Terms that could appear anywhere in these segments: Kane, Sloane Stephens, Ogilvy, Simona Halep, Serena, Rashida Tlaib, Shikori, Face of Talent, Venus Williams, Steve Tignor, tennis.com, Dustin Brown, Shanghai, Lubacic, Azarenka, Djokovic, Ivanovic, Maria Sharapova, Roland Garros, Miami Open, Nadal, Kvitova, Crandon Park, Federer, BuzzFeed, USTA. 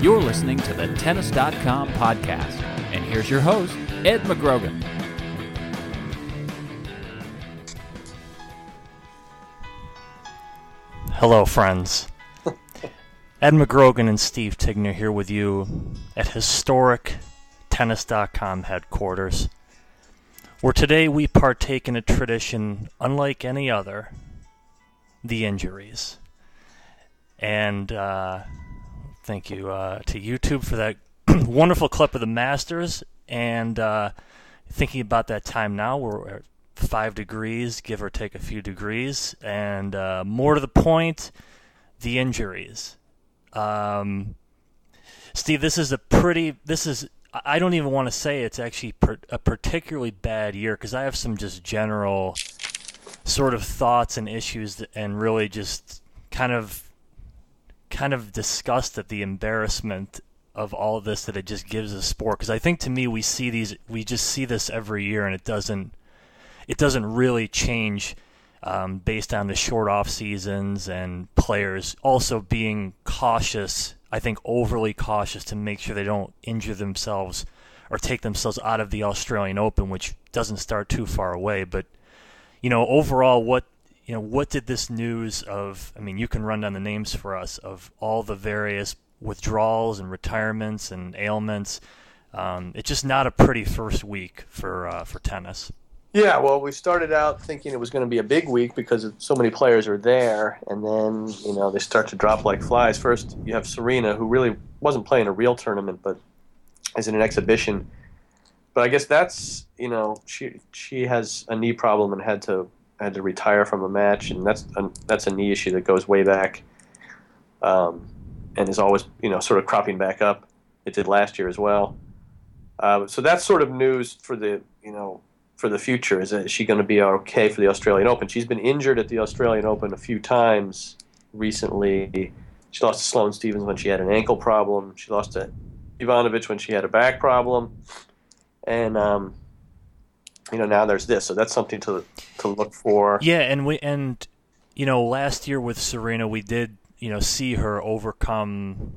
You're listening to the tennis.com podcast, and here's your host, Ed McGrogan. Hello, friends. Ed McGrogan and Steve Tignor here with you at historic tennis.com headquarters, where today we partake in a tradition unlike any other, the injuries. And thank you to YouTube for that wonderful clip of the Masters. And thinking about that time now, we're at 5 degrees, give or take a few degrees. And more to the point, the injuries. Steve, I don't even want to say it's actually a particularly bad year, because I have some just general sort of thoughts and issues and really just kind of disgust at the embarrassment of all of this that it just gives the sport. Because I think, to me, we just see this every year, and it doesn't really change. Based on the short off seasons and players also being cautious, I think overly cautious, to make sure they don't injure themselves or take themselves out of the Australian Open, which doesn't start too far away. But overall, what did this news of? I mean, you can run down the names for us of all the various withdrawals and retirements and ailments. It's just not a pretty first week for tennis. Yeah, well, we started out thinking it was going to be a big week because so many players are there, and then, they start to drop like flies. First, you have Serena, who really wasn't playing a real tournament, but is in an exhibition. But I guess that's, she has a knee problem and had to retire from a match, and that's a knee issue that goes way back, and is always, sort of cropping back up. It did last year as well. So that's sort of news for the, for the future. Is she going to be okay for the Australian Open? She's been injured at the Australian Open a few times recently. She lost to Sloane Stephens when she had an ankle problem. She lost to Ivanovic when she had a back problem. And now there's this. So that's something to look for. Yeah, and last year with Serena, we did see her overcome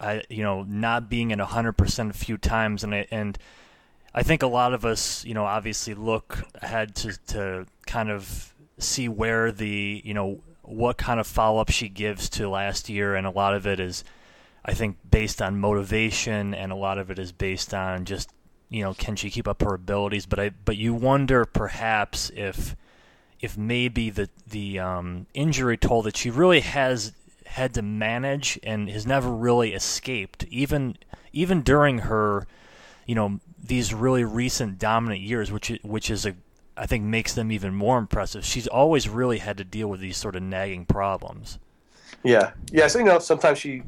not being at 100% a few times, and I think a lot of us, obviously look ahead to kind of see where the, what kind of follow-up she gives to last year, and a lot of it is, I think, based on motivation, and a lot of it is based on just, can she keep up her abilities? But you wonder perhaps if maybe the injury toll that she really has had to manage and has never really escaped, even during her, these really recent dominant years, I think makes them even more impressive. She's always really had to deal with these sort of nagging problems. Yeah. Yeah. So, sometimes she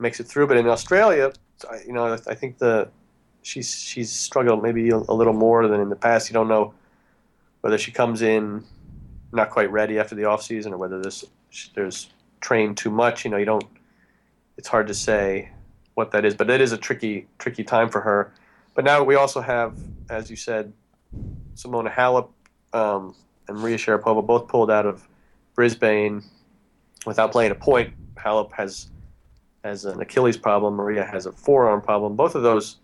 makes it through, but in Australia, I think she's struggled maybe a little more than in the past. You don't know whether she comes in not quite ready after the off season, or whether there's trained too much. It's hard to say what that is, but it is a tricky time for her. But now we also have, as you said, Simona Halep and Maria Sharapova both pulled out of Brisbane without playing a point. Halep has an Achilles problem. Maria has a forearm problem. Both of those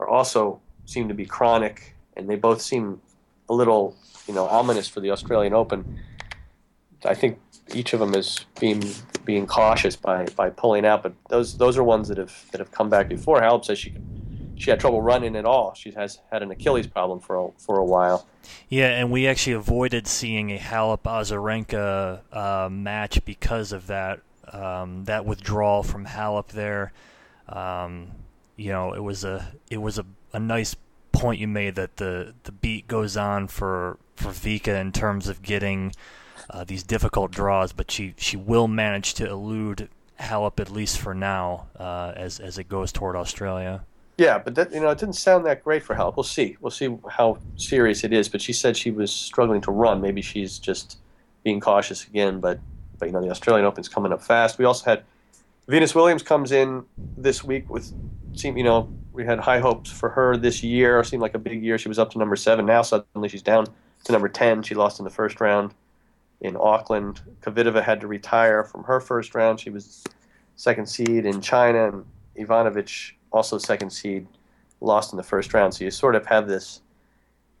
are also seem to be chronic, and they both seem a little, ominous for the Australian Open. I think each of them is being cautious by pulling out, but those are ones that have come back before. Halep says she had trouble running at all. She has had an Achilles problem for a while. Yeah, and we actually avoided seeing a Halep Azarenka match because of that That withdrawal from Halep there, it was a nice point you made that the beat goes on for Vika in terms of getting these difficult draws, but she will manage to elude Halep at least for now as it goes toward Australia. Yeah, but that, it didn't sound that great for Halep. We'll see how serious it is. But she said she was struggling to run. Maybe she's just being cautious again. But the Australian Open's coming up fast. We also had Venus Williams comes in this week with we had high hopes for her this year. It seemed like a big year. She was up to number 7. Now suddenly she's down to number 10. She lost in the first round in Auckland. Kvitova had to retire from her first round. She was second seed in China, and Ivanovic, also second seed, lost in the first round. So you sort of have this,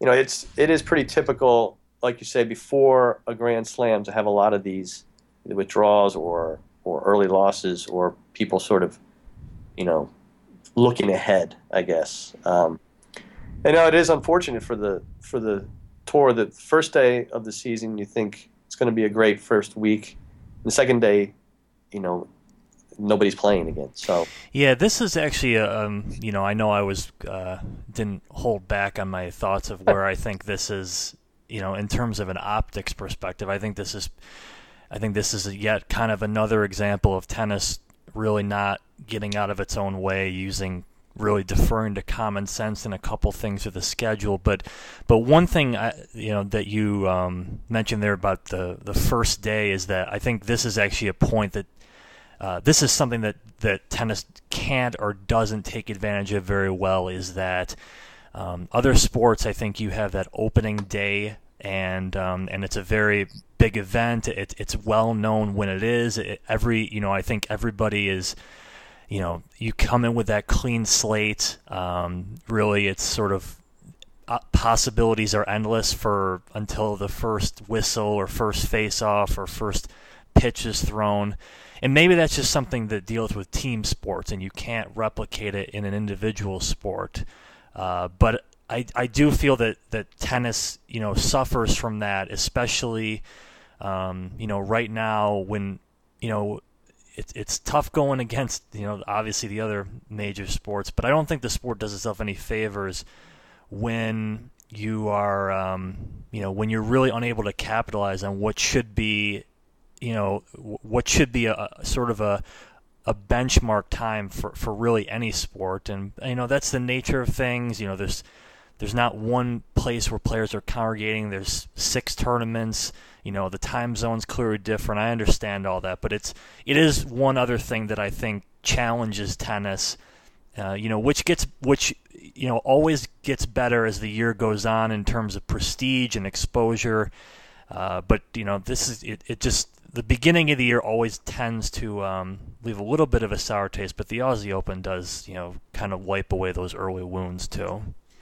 it is pretty typical, like you say, before a Grand Slam to have a lot of these withdrawals or early losses or people sort of, looking ahead, I guess. It is unfortunate for the tour. The first day of the season, you think it's going to be a great first week. The second day, nobody's playing again. So yeah, this is actually I know I was didn't hold back on my thoughts of where I think this is. In terms of an optics perspective, I think this is yet kind of another example of tennis really not getting out of its own way, really deferring to common sense and a couple things with the schedule. But one thing that you mentioned there about the first day is that I think this is actually a point that this is something that tennis can't or doesn't take advantage of very well, is that other sports, I think you have that opening day and it's a very big event. It's well known when it is. I think everybody is, you come in with that clean slate. Really, it's sort of possibilities are endless until the first whistle or first face-off or first pitch is thrown. And maybe that's just something that deals with team sports, and you can't replicate it in an individual sport. But I do feel that tennis, suffers from that, especially, right now when, it's tough going against, obviously the other major sports. But I don't think the sport does itself any favors when you are, when you're really unable to capitalize on what should be, a sort of a benchmark time for really any sport. And, that's the nature of things. There's not one place where players are congregating. There's 6 tournaments. The time zone's clearly different. I understand all that, but it is one other thing that I think challenges tennis, which always gets better as the year goes on in terms of prestige and exposure. But this is it just the beginning of the year always tends to leave a little bit of a sour taste, but the Aussie Open does, kind of wipe away those early wounds too.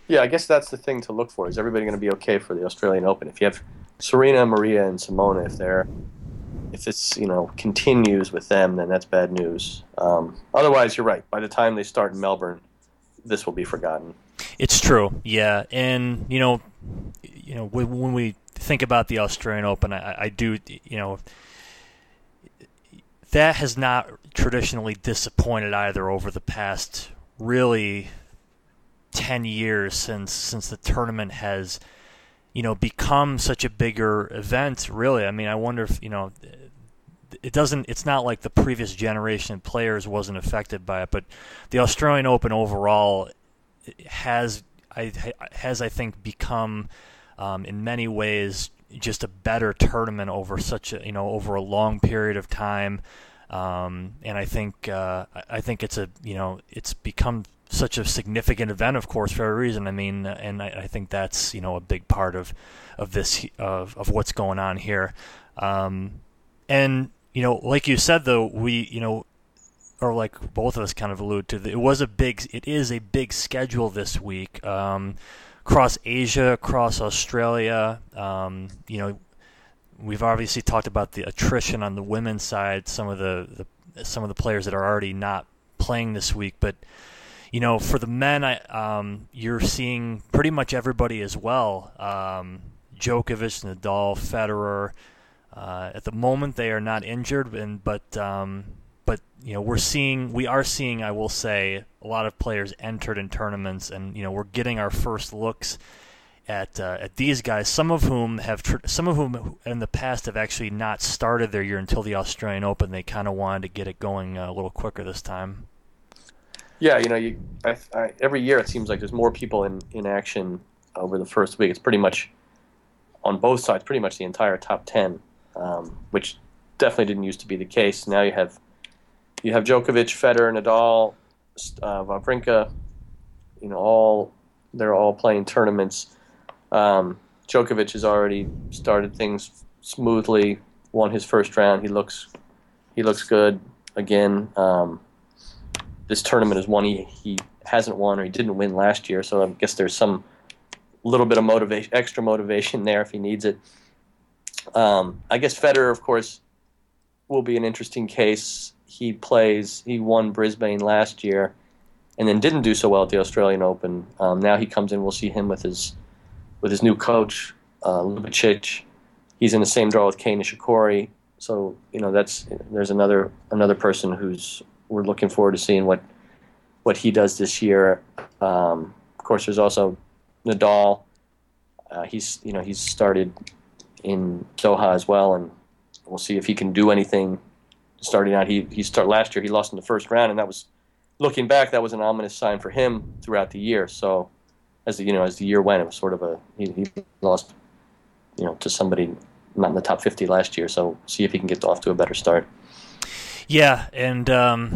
Yeah, I guess that's the thing to look for. Is everybody going to be okay for the Australian Open? If you have Serena, Maria, and Simona, if it's continues with them, then that's bad news. Otherwise, you're right. By the time they start in Melbourne, this will be forgotten. It's true. Yeah, and when we think about the Australian Open, I do that has not traditionally disappointed either over the past really 10 years since the tournament has, become such a bigger event, really. I mean, I wonder if, it's not like the previous generation of players wasn't affected by it, but the Australian Open overall has, I think, become, in many ways, just a better tournament over over a long period of time. And I think it's it's become such a significant event, of course, for a reason. I mean, and I think that's a big part of this of what's going on here. And like you said, though, we or like both of us kind of allude to, it is a big schedule this week, across Asia, across Australia. We've obviously talked about the attrition on the women's side, some of the players that are already not playing this week, but. For the men, you're seeing pretty much everybody as well. Djokovic, Nadal, Federer, At the moment, they are not injured, but you know, we are seeing, I will say, a lot of players entered in tournaments, and you know, we're getting our first looks at these guys. Some of whom in the past have actually not started their year until the Australian Open. They kind of wanted to get it going a little quicker this time. Yeah, you know, every year it seems like there's more people in action over the first week. It's pretty much on both sides, pretty much the entire top 10, which definitely didn't used to be the case. Now you have Djokovic, Federer, Nadal, Wawrinka. You know, they're all playing tournaments. Djokovic has already started things smoothly. Won his first round. He looks good again. This tournament is one he hasn't won, or he didn't win last year, so I guess there's some little bit of extra motivation there if he needs it. I guess Federer, of course, will be an interesting case. He won Brisbane last year and then didn't do so well at the Australian Open. Now he comes in, we'll see him with his new coach, Lubacic. He's in the same draw with Kane and Shikori. So, you know, there's another person who's we're looking forward to seeing what he does this year. Of course, there's also Nadal. He's started in Doha as well, and we'll see if he can do anything. Starting out, last year he lost in the first round, and that was, looking back, that was an ominous sign for him throughout the year. So as the year went, it was sort of he lost, you know, to somebody not in the top 50 last year. So see if he can get off to a better start. Yeah, and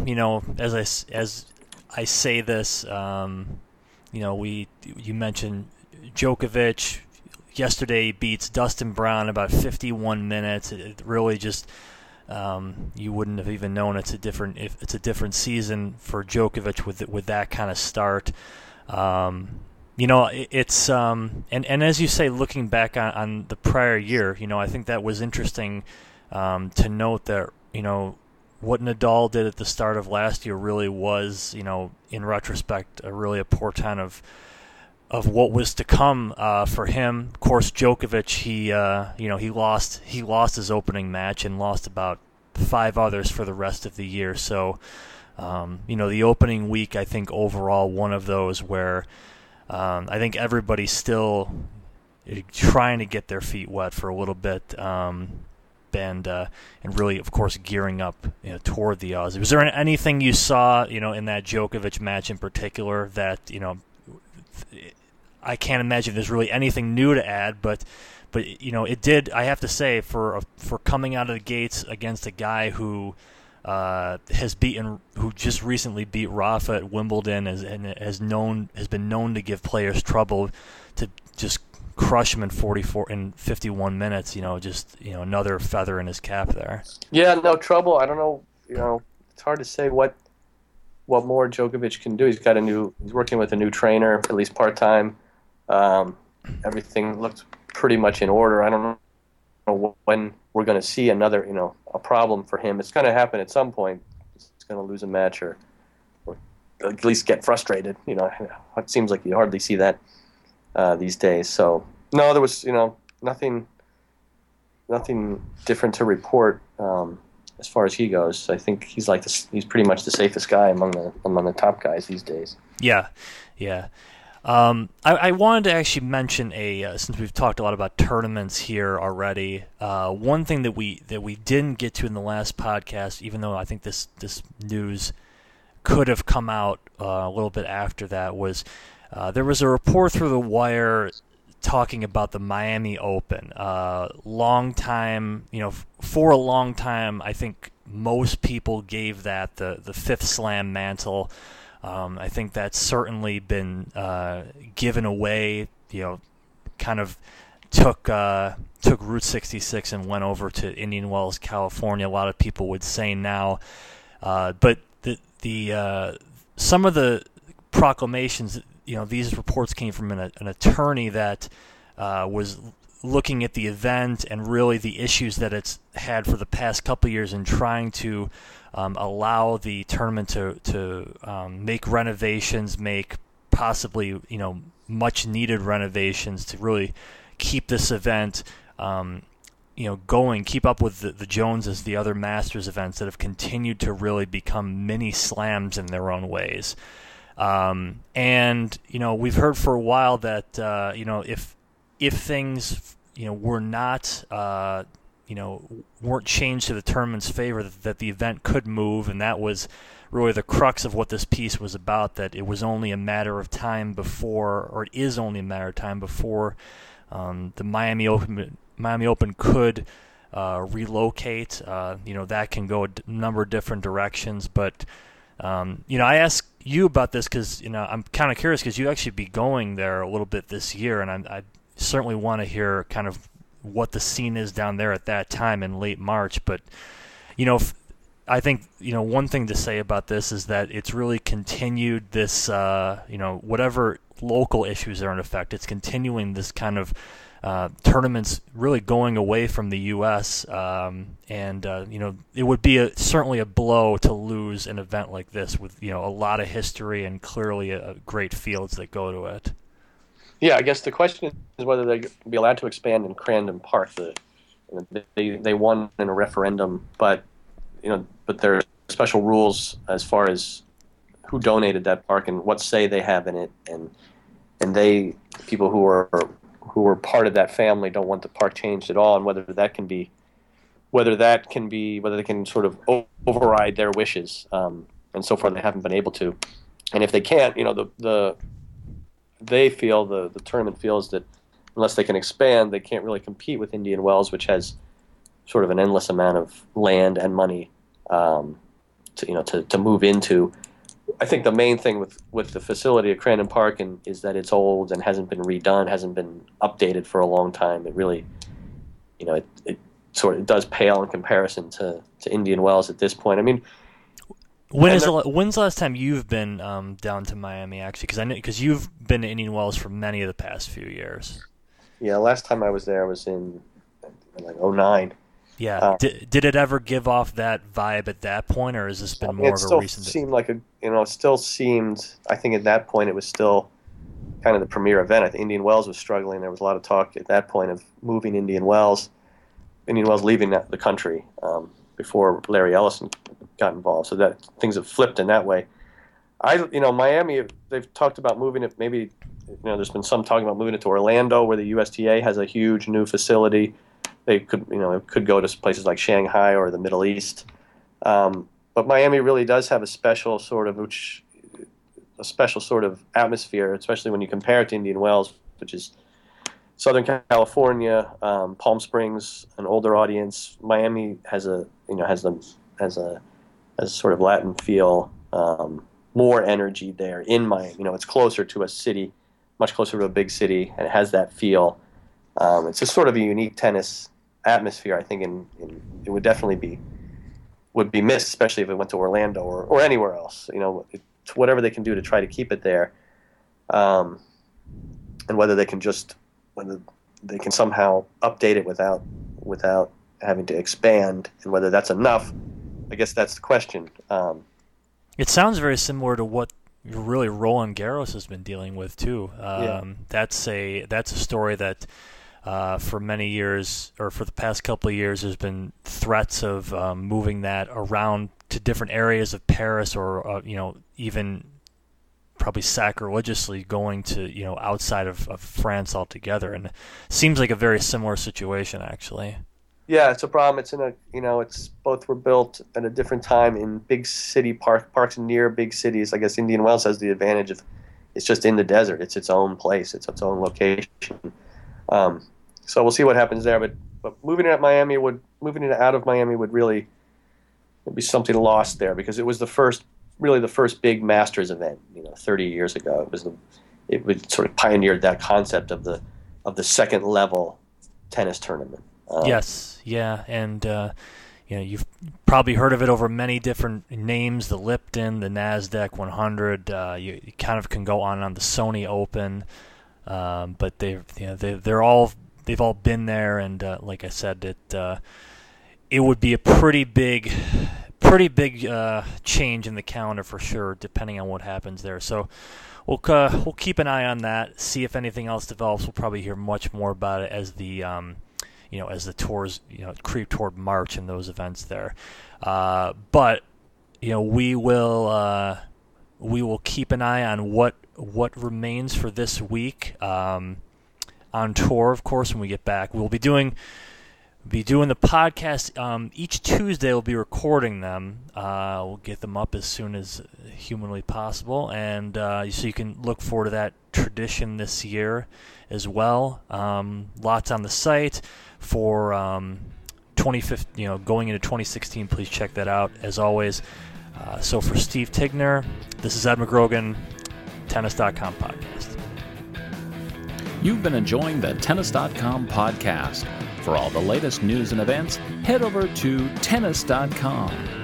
you know, as I say this, you know, you mentioned Djokovic yesterday beats Dustin Brown in about 51 minutes. It really just you wouldn't have even known it's a different season for Djokovic with that kind of start. You know, it's and as you say, looking back on the prior year, you know, I think that was interesting to note that, you know, what Nadal did at the start of last year really was, you know, in retrospect, really a portent of what was to come for him. Of course, Djokovic, he lost his opening match and lost about five others for the rest of the year. So, you know, the opening week, I think overall one of those where I think everybody's still trying to get their feet wet for a little bit. And really, of course, gearing up, you know, toward the Aussies. Was there anything you saw, you know, in that Djokovic match in particular that, you know, I can't imagine there's really anything new to add, but you know, it did, I have to say, for coming out of the gates against a guy who just recently beat Rafa at Wimbledon and has been known to give players trouble, to just crush him in 51 minutes, you know, just, you know, another feather in his cap there. Yeah, no trouble. I don't know, you know, it's hard to say what more Djokovic can do. He's working with a new trainer, at least part-time. Everything looks pretty much in order. I don't know when we're going to see another, you know, a problem for him. It's going to happen at some point. He's going to lose a match or at least get frustrated. You know, it seems like you hardly see that these days. So no, there was, you know, nothing different to report as far as he goes. I think he's pretty much the safest guy among the top guys these days. Yeah. I wanted to actually mention since we've talked a lot about tournaments here already, one thing that we didn't get to in the last podcast, even though I think this news could have come out a little bit after that, was. There was a report through the wire talking about the Miami Open. For a long time, I think most people gave that the fifth slam mantle. I think that's certainly been given away. You know, kind of took Route 66 and went over to Indian Wells, California. A lot of people would say now, but the some of the proclamations. You know, these reports came from an attorney that was looking at the event and really the issues that it's had for the past couple of years in trying to allow the tournament to make renovations, make possibly, you know, much needed renovations to really keep this event, going, keep up with the Joneses, the other Masters events that have continued to really become mini slams in their own ways. And, we've heard for a while that, if things, were not, weren't changed to the tournament's favor, that the event could move. And that was really the crux of what this piece was about, that it was only a matter of time before, or it is only a matter of time before, the Miami Open could relocate. That can go a number of different directions. But, I asked you about this because, I'm kind of curious because you actually be going there a little bit this year, and I certainly want to hear kind of what the scene is down there at that time in late March. But, I think, one thing to say about this is that it's really continued this, whatever local issues are in effect, it's continuing this kind of tournaments really going away from the U.S. It would be certainly a blow to lose an event like this with, a lot of history and clearly a great fields that go to it. Yeah, I guess the question is whether they'd be allowed to expand in Crandon Park. They won in a referendum, but there are special rules as far as who donated that park and what say they have in it, and they people who are part of that family don't want the park changed at all, and whether they can sort of override their wishes, and so far they haven't been able to. And if they can't, the tournament feels that unless they can expand, they can't really compete with Indian Wells, which has sort of an endless amount of land and money to move into. I think the main thing with the facility at Crandon Park is that it's old and hasn't been redone, hasn't been updated for a long time. It really, it sort of does pale in comparison to Indian Wells at this point. I mean, when's the last time you've been down to Miami, actually? Because you've been to Indian Wells for many of the past few years. Yeah, last time I was there was in like 2009. Yeah. Did it ever give off that vibe at that point, or has this been more of a recent? It still seemed like I think at that point it was still kind of the premier event. I think Indian Wells was struggling. There was a lot of talk at that point of moving Indian Wells leaving the country before Larry Ellison got involved. So that things have flipped in that way. Miami, they've talked about moving it. Maybe, there's been some talking about moving it to Orlando, where the USTA has a huge new facility. They could, it could go to places like Shanghai or the Middle East, but Miami really does have a special sort of atmosphere, especially when you compare it to Indian Wells, which is Southern California, Palm Springs, an older audience. Miami has a sort of Latin feel, more energy there in Miami. It's closer to a city, much closer to a big city, and it has that feel. It's just sort of a unique tennis atmosphere, I think, and it would definitely be missed, especially if it went to Orlando or anywhere else. Whatever they can do to try to keep it there, and whether they can somehow update it without having to expand, and whether that's enough, I guess that's the question. It sounds very similar to what really Roland Garros has been dealing with too. Yeah. That's a story that. For many years, or for the past couple of years, there's been threats of moving that around to different areas of Paris, or even probably sacrilegiously going to outside of France altogether. And it seems like a very similar situation, actually. Yeah, it's a problem. It's in a it's both were built at a different time in big city parks near big cities. I guess Indian Wells has the advantage of it's just in the desert. It's its own place. It's its own location. So we'll see what happens there, but moving it out of Miami would really be something lost there, because it was the first big Masters event, 30 years ago. It sort of pioneered that concept of the second level tennis tournament. Yes, yeah, and you've probably heard of it over many different names: the Lipton, the Nasdaq 100. You kind of can go on and on. The Sony Open. But they've all been there, and like I said, it would be a pretty big change in the calendar for sure, depending on what happens there. So we'll keep an eye on that, see if anything else develops. We'll probably hear much more about it as the you know, as the tours, you know, creep toward March and those events there. But, you know, we will keep an eye on what remains for this week on tour. Of course, when we get back, we'll be doing the podcast each Tuesday. We'll be recording them. We'll get them up as soon as humanly possible, and so you can look forward to that tradition this year as well. Lots on the site for 2015, you know, going into 2016. Please check that out as always. So for Steve Tignor, this is Ed McGrogan, tennis.com podcast. You've been enjoying the tennis.com podcast. For all the latest news and events, head over to tennis.com.